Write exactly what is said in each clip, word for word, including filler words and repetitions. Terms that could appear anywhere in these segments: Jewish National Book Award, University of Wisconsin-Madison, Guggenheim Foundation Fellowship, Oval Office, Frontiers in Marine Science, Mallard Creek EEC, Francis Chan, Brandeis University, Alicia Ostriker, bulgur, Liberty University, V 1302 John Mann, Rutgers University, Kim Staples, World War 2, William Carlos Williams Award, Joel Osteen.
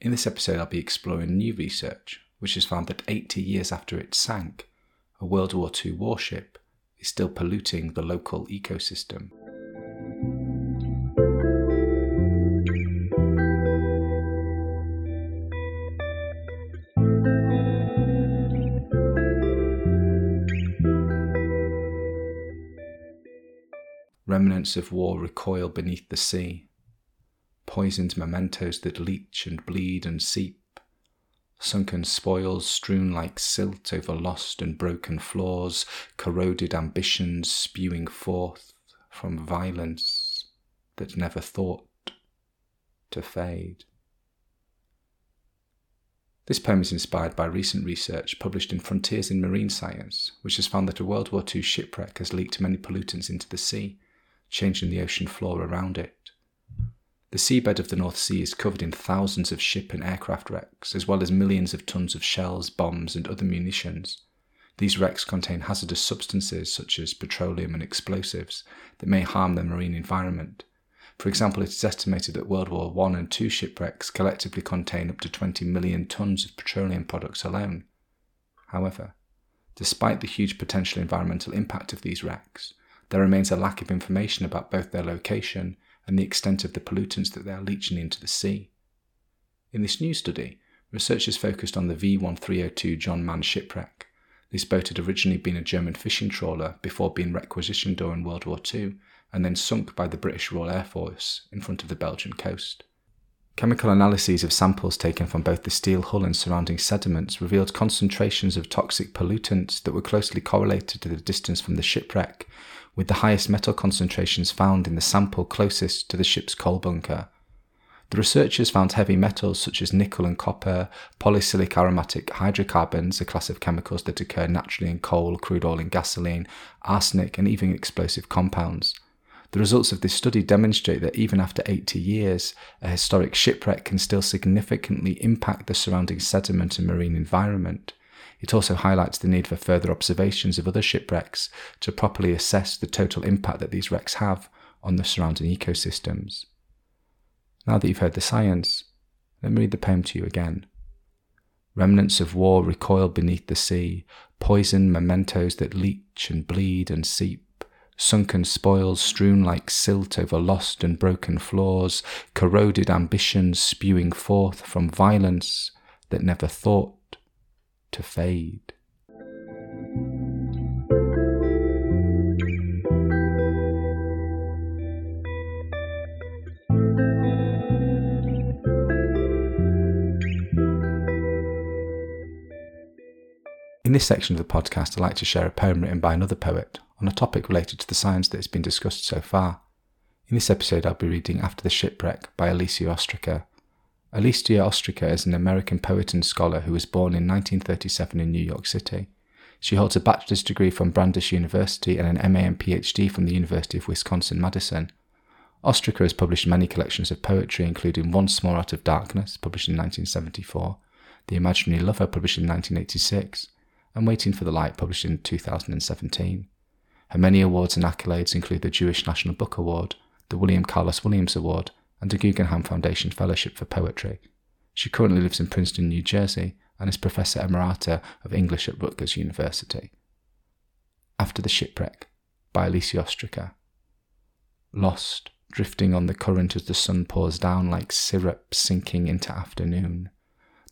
In this episode, I'll be exploring new research, which has found that eighty years after it sank, a World War Two warship is still polluting the local ecosystem. Remnants of war recoil beneath the sea. Poisoned mementos that leach and bleed and seep, sunken spoils strewn like silt over lost and broken floors, corroded ambitions spewing forth from violence that never thought to fade. This poem is inspired by recent research published in Frontiers in Marine Science, which has found that a World War Two shipwreck has leaked many pollutants into the sea, changing the ocean floor around it. The seabed of the North Sea is covered in thousands of ship and aircraft wrecks, as well as millions of tons of shells, bombs, and other munitions. These wrecks contain hazardous substances such as petroleum and explosives that may harm the marine environment. For example, it is estimated that World War One and Two shipwrecks collectively contain up to twenty million tons of petroleum products alone. However, despite the huge potential environmental impact of these wrecks, there remains a lack of information about both their location and the extent of the pollutants that they are leaching into the sea. In this new study, researchers focused on the V thirteen oh two John Mann shipwreck. This boat had originally been a German fishing trawler before being requisitioned during World War Two and then sunk by the British Royal Air Force in front of the Belgian coast. Chemical analyses of samples taken from both the steel hull and surrounding sediments revealed concentrations of toxic pollutants that were closely correlated to the distance from the shipwreck, with the highest metal concentrations found in the sample closest to the ship's coal bunker. The researchers found heavy metals such as nickel and copper, polycyclic aromatic hydrocarbons, a class of chemicals that occur naturally in coal, crude oil and gasoline, arsenic and even explosive compounds. The results of this study demonstrate that even after eighty years, a historic shipwreck can still significantly impact the surrounding sediment and marine environment. It also highlights the need for further observations of other shipwrecks to properly assess the total impact that these wrecks have on the surrounding ecosystems. Now that you've heard the science, let me read the poem to you again. Remnants of war recoil beneath the sea, poison mementos that leach and bleed and seep, sunken spoils strewn like silt over lost and broken floors, corroded ambitions spewing forth from violence that never thought to fade. In this section of the podcast, I'd like to share a poem written by another poet on a topic related to the science that has been discussed so far. In this episode, I'll be reading After the Shipwreck by Alicia Ostriker. Alicia Ostriker is an American poet and scholar who was born in nineteen thirty-seven in New York City. She holds a bachelor's degree from Brandeis University and an M A and P H D from the University of Wisconsin-Madison. Ostriker has published many collections of poetry, including One Small Out of Darkness, published in nineteen seventy-four, The Imaginary Lover, published in nineteen eighty-six, and Waiting for the Light, published in two thousand seventeen. Her many awards and accolades include the Jewish National Book Award, the William Carlos Williams Award, and a Guggenheim Foundation Fellowship for Poetry. She currently lives in Princeton, New Jersey, and is Professor Emerita of English at Rutgers University. After the Shipwreck by Alicia Ostriker. Lost, drifting on the current as the sun pours down like syrup sinking into afternoon.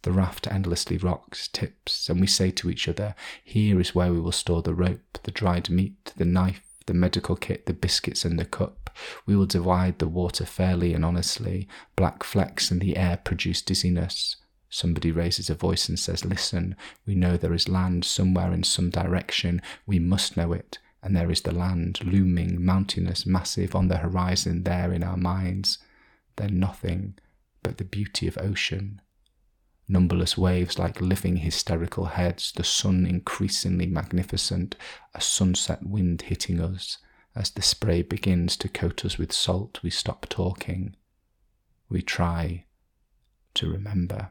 The raft endlessly rocks, tips, and we say to each other, here is where we will store the rope, the dried meat, the knife, the medical kit, the biscuits and the cup. We will divide the water fairly and honestly. Black flecks in the air produce dizziness. Somebody raises a voice and says, listen, we know there is land somewhere in some direction. We must know it. And there is the land, looming, mountainous, massive, on the horizon there in our minds. Then nothing, but the beauty of ocean. Numberless waves like living hysterical heads, the sun increasingly magnificent, a sunset wind hitting us. As the spray begins to coat us with salt, we stop talking. We try to remember.